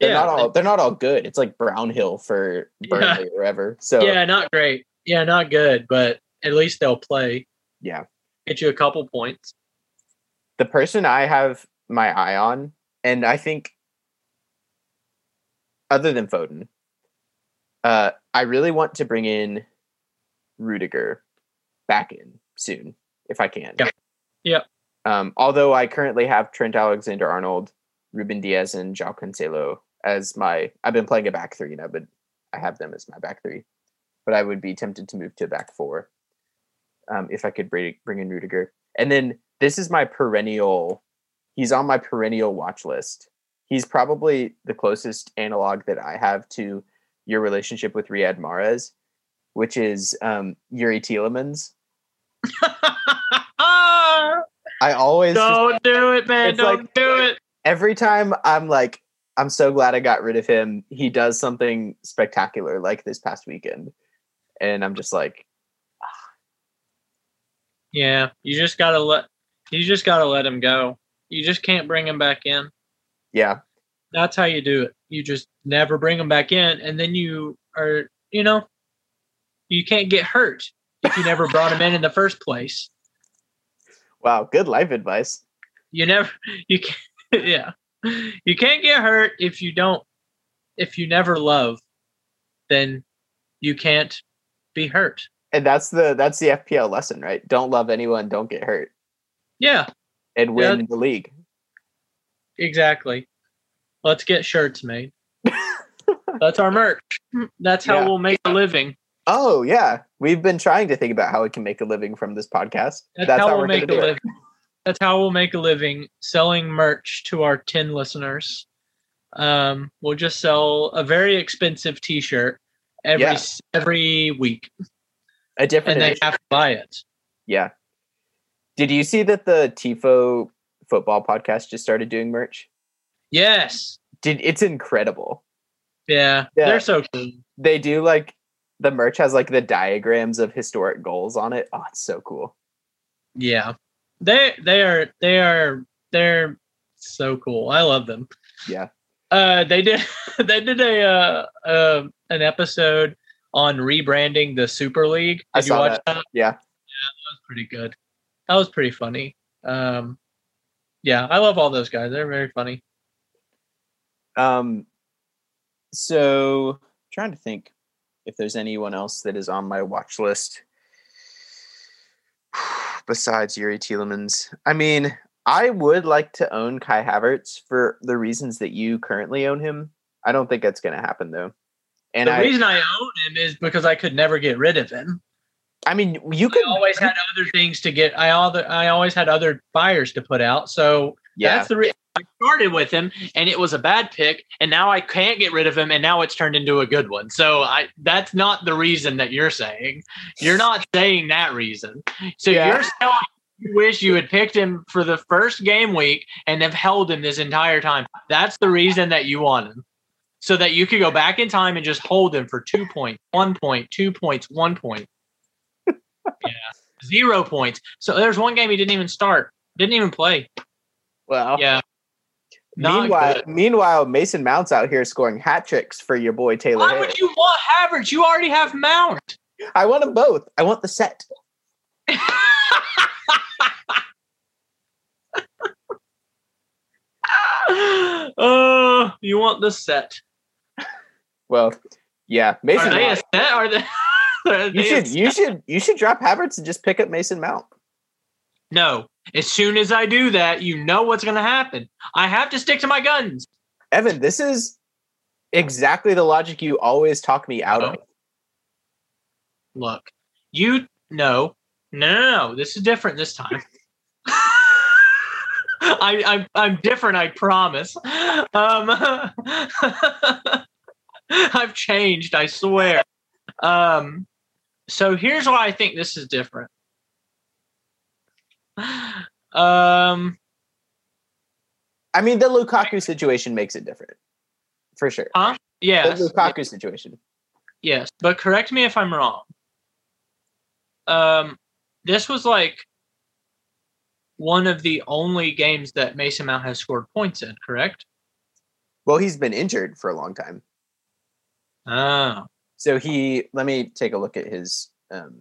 They're yeah, not all. They're not all good. It's like Brownhill for Burnley yeah. or whatever. So yeah, not great. Yeah, not good. But at least they'll play. Yeah, get you a couple points. The person I have my eye on, and I think, other than Foden, uh, I really want to bring in Rudiger back in soon if I can. Yeah. yeah. Um, although I currently have Trent Alexander-Arnold, Ruben Diaz, and João Cancelo as my... I've been playing a back three now, but I have them as my back three. But I would be tempted to move to back four um, if I could bring in Rudiger. And then this is my perennial... He's on my perennial watch list. He's probably the closest analog that I have to your relationship with Riyad Mahrez, which is um, Yuri Tielemans. I always don't just, do it, man. Don't like, do it. Every time I'm like, I'm so glad I got rid of him. He does something spectacular, like this past weekend, and I'm just like, ah. yeah. You just gotta let. You just gotta let him go. You just can't bring him back in. Yeah, that's how you do it. You just never bring him back in, and then you are, you know, you can't get hurt if you never brought him in in the first place. Wow, good life advice. You never, you can't, yeah, you can't get hurt if you don't, if you never love, then you can't be hurt. And that's the that's the F P L lesson, right? Don't love anyone, don't get hurt. Yeah, and win yeah. the league. Exactly. Let's get shirts made. That's our merch. That's how yeah. we'll make a living. Oh, yeah. We've been trying to think about how we can make a living from this podcast. That's, That's how, how we'll we're make a living. It. That's how we'll make a living selling merch to our ten listeners. Um, we'll just sell a very expensive t-shirt every yeah. every week. A different And edition. They have to buy it. Yeah. Did you see that the Tifo Football podcast just started doing merch? Yes. Dude, it's incredible. Yeah, yeah. They're so cool. They do like the merch has like the diagrams of historic goals on it. Oh, it's so cool. Yeah. They they are they are they're so cool. I love them. Yeah. Uh they did they did a uh, uh an episode on rebranding the Super League. Did I saw you watch that. that? Yeah. Yeah, that was pretty good. That was pretty funny. Um Yeah, I love all those guys. They're very funny. Um, so I'm trying to think if there's anyone else that is on my watch list besides Yuri Tielemans. I mean, I would like to own Kai Havertz for the reasons that you currently own him. I don't think that's going to happen, though. And the I, reason I own him is because I could never get rid of him. I mean, you could I always had other things to get. I all the, I always had other fires to put out. So yeah. that's the reason I started with him, and it was a bad pick, and now I can't get rid of him, and now it's turned into a good one. So I that's not the reason that you're saying. You're not saying that reason. So yeah. you're saying you wish you had picked him for the first game week and have held him this entire time. That's the reason that you want him. So that you could go back in time and just hold him for two points, one point, two points, one point. Yeah, zero points. So there's one game he didn't even start, didn't even play. Well, yeah. Meanwhile, meanwhile, Mason Mount's out here scoring hat tricks for your boy Taylor. Why Hale. Would you want Havertz? You already have Mount. I want them both. I want the set. Oh, you want the set? Well, yeah, Mason. Are they Mount. A set? Are they? You should you should you should drop Havertz and just pick up Mason Mount. No, as soon as I do that, you know what's going to happen. I have to stick to my guns. Evan, this is exactly the logic you always talk me out oh. of. Look, you no, no, no, no. This is different this time. I, I'm I'm different. I promise. Um, I've changed. I swear. Um, so here's why I think this is different. Um, I mean, the Lukaku situation makes it different for sure. Huh? Yes. The Lukaku yes. situation. Yes. But correct me if I'm wrong. Um, this was like one of the only games that Mason Mount has scored points in, correct? Well, he's been injured for a long time. Oh. So he, let me take a look at his um,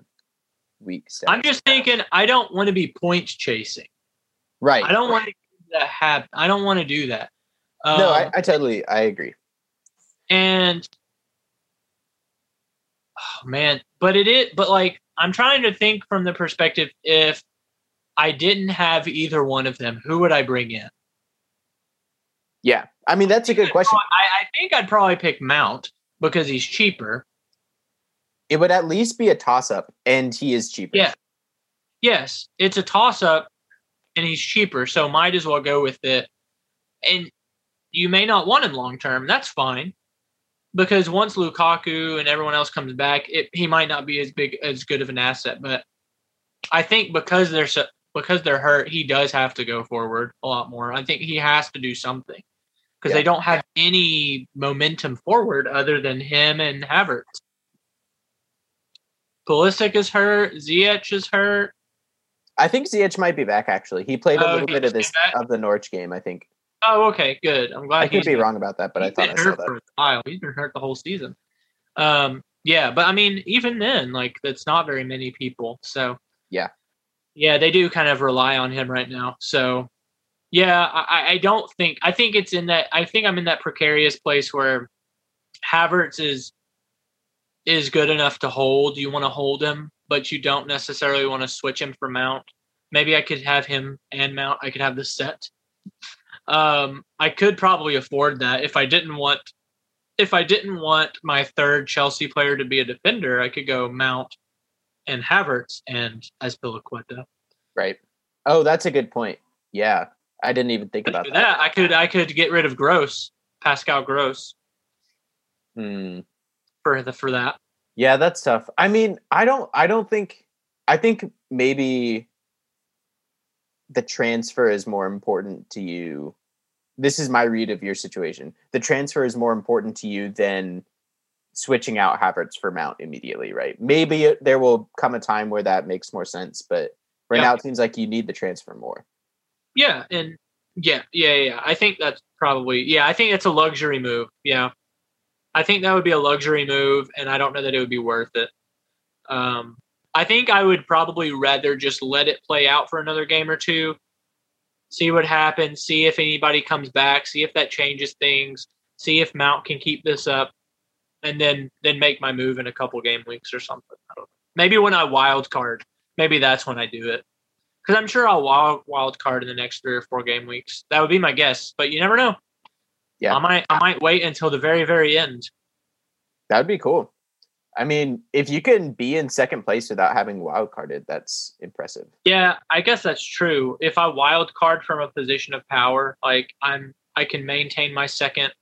week stats. I'm just thinking, I don't want to be point chasing. Right. I don't right. want to do that habit. I don't want to do that. Um, no, I, I totally, I agree. And, oh man, but it is, but like, I'm trying to think from the perspective, if I didn't have either one of them, who would I bring in? Yeah. I mean, that's a good question. I, I think I'd probably pick Mount because he's cheaper. It would at least be a toss-up, and he is cheaper. Yeah. Yes, it's a toss-up, and he's cheaper, so might as well go with it. And you may not want him long-term. That's fine, because once Lukaku and everyone else comes back, it, he might not be as big as good of an asset. But I think because they're so, because they're hurt, he does have to go forward a lot more. I think he has to do something because yeah. they don't have any momentum forward other than him and Havertz. Pulisic is hurt. Ziyech is hurt. I think Ziyech might be back, actually. He played a oh, little bit of this of the Norwich game, I think. Oh, okay, good. I'm glad. I could be wrong about that, but I thought I saw that. He's been hurt for a while. He's been hurt the whole season. Um, yeah, but I mean, even then, like, that's not very many people. So yeah, yeah, they do kind of rely on him right now. So yeah, I, I don't think. I think it's in that. I think I'm in that precarious place where Havertz is. is good enough to hold. You want to hold him, but you don't necessarily want to switch him for Mount. Maybe I could have him and Mount. I could have the set. Um, I could probably afford that. If I didn't want if I didn't want my third Chelsea player to be a defender, I could go Mount and Havertz and Azpilicueta. Right. Oh, that's a good point. Yeah. I didn't even think but about that. that. I could I could get rid of Gross, Pascal Gross. Hmm. For, the, for that. Yeah, that's tough. I mean, I don't I don't think I think maybe the transfer is more important to you. This is my read of your situation. The transfer is more important to you than switching out Havertz for Mount immediately, right? Maybe it, there will come a time where that makes more sense, but right yeah. now it seems like you need the transfer more. Yeah, and yeah, yeah, yeah. I think that's probably yeah, I think it's a luxury move. Yeah. I think that would be a luxury move, and I don't know that it would be worth it. Um, I think I would probably rather just let it play out for another game or two, see what happens, see if anybody comes back, see if that changes things, see if Mount can keep this up, and then then make my move in a couple game weeks or something. I don't know. Maybe when I wild card, maybe that's when I do it. Because I'm sure I'll wild, wild card in the next three or four game weeks. That would be my guess, but you never know. Yeah, I might I might wait until the very, very end. That would be cool. I mean, if you can be in second place without having wildcarded, that's impressive. Yeah, I guess that's true. If I wildcard from a position of power, like I'm I can maintain my second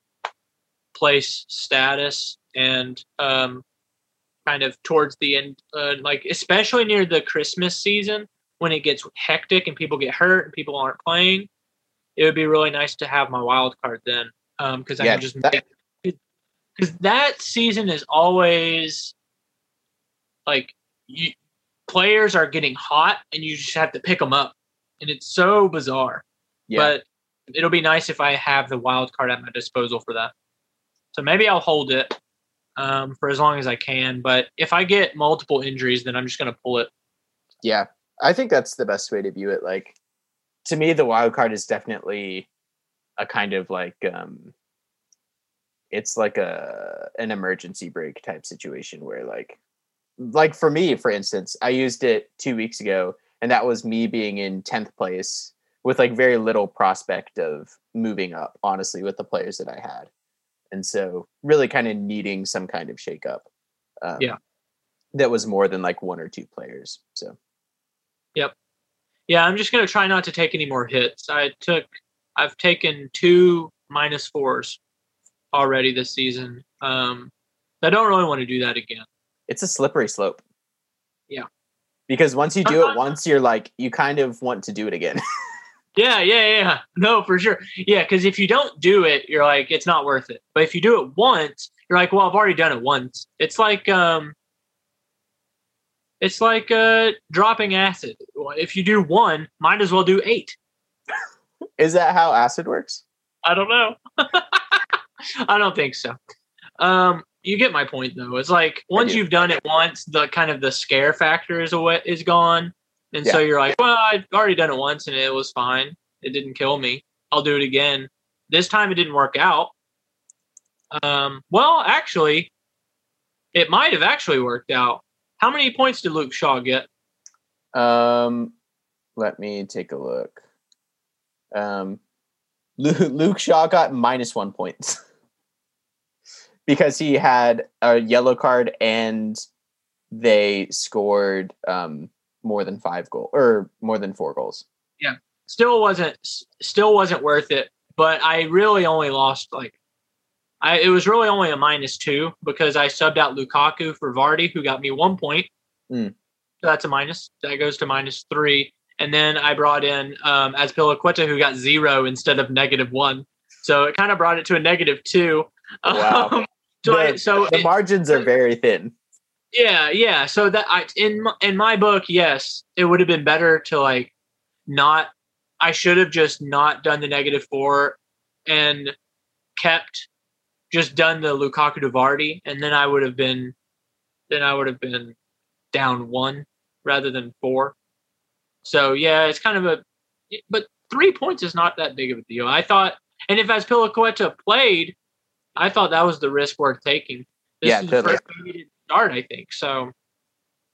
place status and um kind of towards the end, uh, like especially near the Christmas season when it gets hectic and people get hurt and people aren't playing, it would be really nice to have my wildcard then. Because um, I yeah, can just that, make because that season is always like you, players are getting hot, and you just have to pick them up, and it's so bizarre. Yeah. But it'll be nice if I have the wild card at my disposal for that. So maybe I'll hold it um, for as long as I can. But if I get multiple injuries, then I'm just going to pull it. Yeah, I think that's the best way to view it. Like to me, the wild card is definitely a kind of like um it's like a an emergency break type situation where like like for me, for instance, I used it two weeks ago, and that was me being in tenth place with like very little prospect of moving up, honestly, with the players that I had. And so really kind of needing some kind of shakeup. Um, yeah. That was more than like one or two players. So yep. Yeah, I'm just gonna try not to take any more hits. I took I've taken two minus fours already this season. Um, I don't really want to do that again. It's a slippery slope. Yeah. Because once you do it once, you're like, you kind of want to do it again. yeah, yeah, yeah. No, for sure. Yeah, because if you don't do it, you're like, it's not worth it. But if you do it once, you're like, well, I've already done it once. It's like um, it's like uh, dropping acid. If you do one, might as well do eight. Is that how acid works? I don't know. I don't think so. Um, you get my point, though. It's like once you've done it once, the kind of the scare factor is away, is gone. And yeah. so you're like, well, I've already done it once and it was fine. It didn't kill me. I'll do it again. This time it didn't work out. Um, well, actually, it might have actually worked out How many points did Luke Shaw get? Um, let me take a look. Um, Luke Shaw got minus one point because he had a yellow card and they scored um, more than five goals or more than four goals. Yeah, still wasn't still wasn't worth it. But I really only lost like I it was really only a minus two because I subbed out Lukaku for Vardy, who got me one point. Mm. So that's a minus. That goes to minus three. And then I brought in um, Azpilicueta, who got zero instead of negative one. So it kind of brought it to a negative two. Wow. Um, so the I, so the it, margins are very thin. Yeah, yeah. So that I in my, in my book, yes, it would have been better to like not. I should have just not done the negative four and kept just done the Lukaku to Vardy, and then I would have been then I would have been down one rather than four. So, yeah, it's kind of a – but three points is not that big of a deal. I thought – and if Azpilicueta played, I thought that was the risk worth taking. This yeah, is totally. The first time he didn't start, I think. So,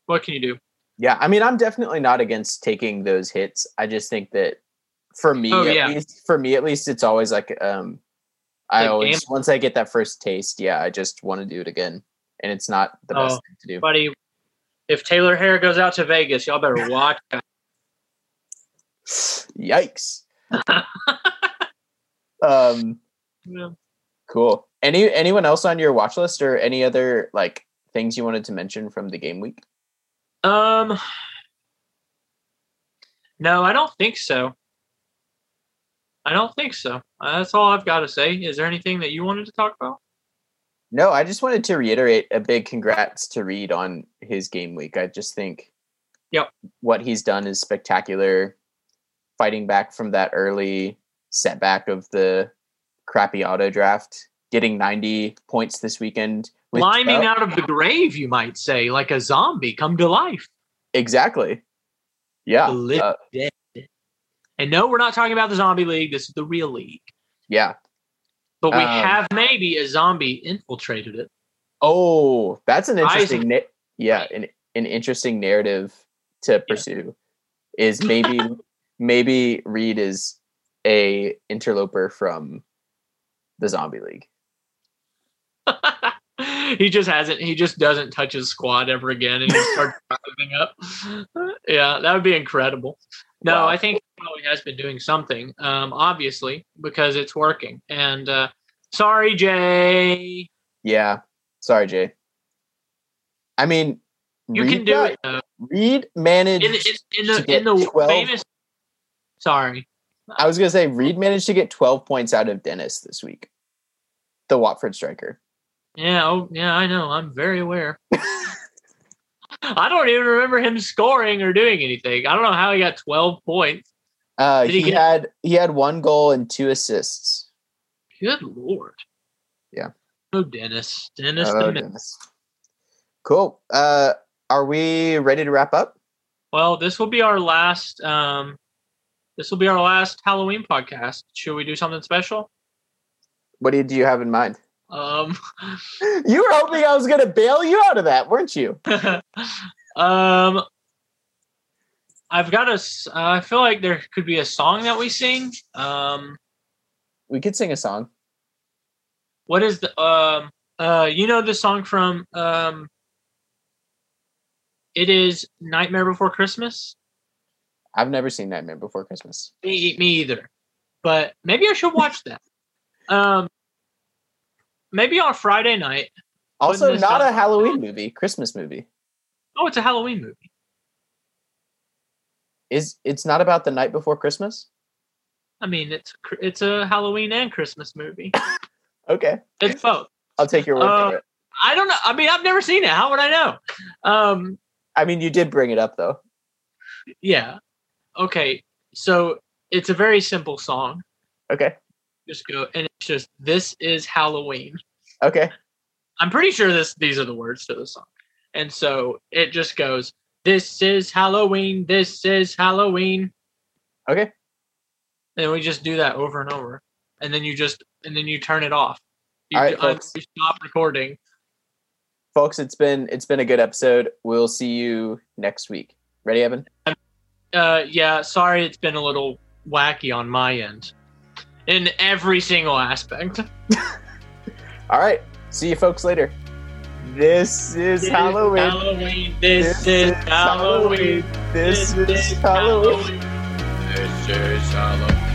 what can you do? Yeah, I mean, I'm definitely not against taking those hits. I just think that for me, oh, at yeah. least, for me at least, it's always like um, I like always – once I get that first taste, yeah, I just want to do it again. And it's not the oh, best thing to do. Buddy, if Taylor Hare goes out to Vegas, y'all better watch out. Yikes. um yeah. Cool. Any anyone else on your watch list or any other like things you wanted to mention from the game week? Um no, I don't think so. I don't think so. That's all I've got to say. Is there anything that you wanted to talk about? No, I just wanted to reiterate a big congrats to Reed on his game week. I just think yep. what he's done is spectacular. Fighting back from that early setback of the crappy auto draft, getting ninety points this weekend. Climbing out of the grave, you might say, like a zombie come to life. Exactly. Yeah. The live uh, dead. And no, we're not talking about the zombie league. This is the real league. Yeah. But we um, have maybe a zombie infiltrated it. Oh, that's an interesting, na- yeah, an, an interesting narrative to pursue yeah. is maybe... Maybe Reed is a interloper from the Zombie League. he just hasn't. He just doesn't touch his squad ever again, and he starts driving up. Yeah, that would be incredible. No, wow. I think he probably has been doing something, um, obviously, because it's working. And uh, sorry, Jay. Yeah, sorry, Jay. I mean, you Reed can do got, it. Though. Reed managed in, in, in the, to get in the twelve famous. Sorry. I was going to say, Reed managed to get twelve points out of Dennis this week. The Watford striker. Yeah, oh, yeah, I know. I'm very aware. I don't even remember him scoring or doing anything. I don't know how he got twelve points. Uh, he he get... had he had one goal and two assists. Good Lord. Yeah. Oh, Dennis. Dennis. Oh, Dennis. Dennis. Cool. Uh, are we ready to wrap up? Well, this will be our last... Um, This will be our last Halloween podcast. Should we do something special? What do you, do you have in mind? Um, you were hoping I was going to bail you out of that, weren't you? um, I've got a. Uh, I feel like there could be a song that we sing. Um, we could sing a song. What is the? Um, uh, you know the song from? Um, it is Nightmare Before Christmas. I've never seen Nightmare Before Christmas. Me, me either. But maybe I should watch that. Um, maybe on Friday night. Also, not a Halloween movie. Christmas movie. Oh, it's a Halloween movie. Is it's not about the night before Christmas? I mean, it's it's a Halloween and Christmas movie. Okay. It's both. I'll take your word uh, for it. I don't know. I mean, I've never seen it. How would I know? Um, I mean, you did bring it up, though. Yeah. Okay, so it's a very simple song. Okay. Just go, and it's just, this is Halloween. Okay. I'm pretty sure this these are the words to the song. And so it just goes, this is Halloween, this is Halloween. Okay. And we just do that over and over. And then you just, and then you turn it off. You, All right, folks. You stop recording. folks, it's been it's been a good episode. We'll see you next week. Ready, Evan? Uh, yeah, sorry it's been a little wacky on my end. In every single aspect. All right. See you folks later. This is Halloween. Halloween. This is Halloween. This is Halloween. This is Halloween.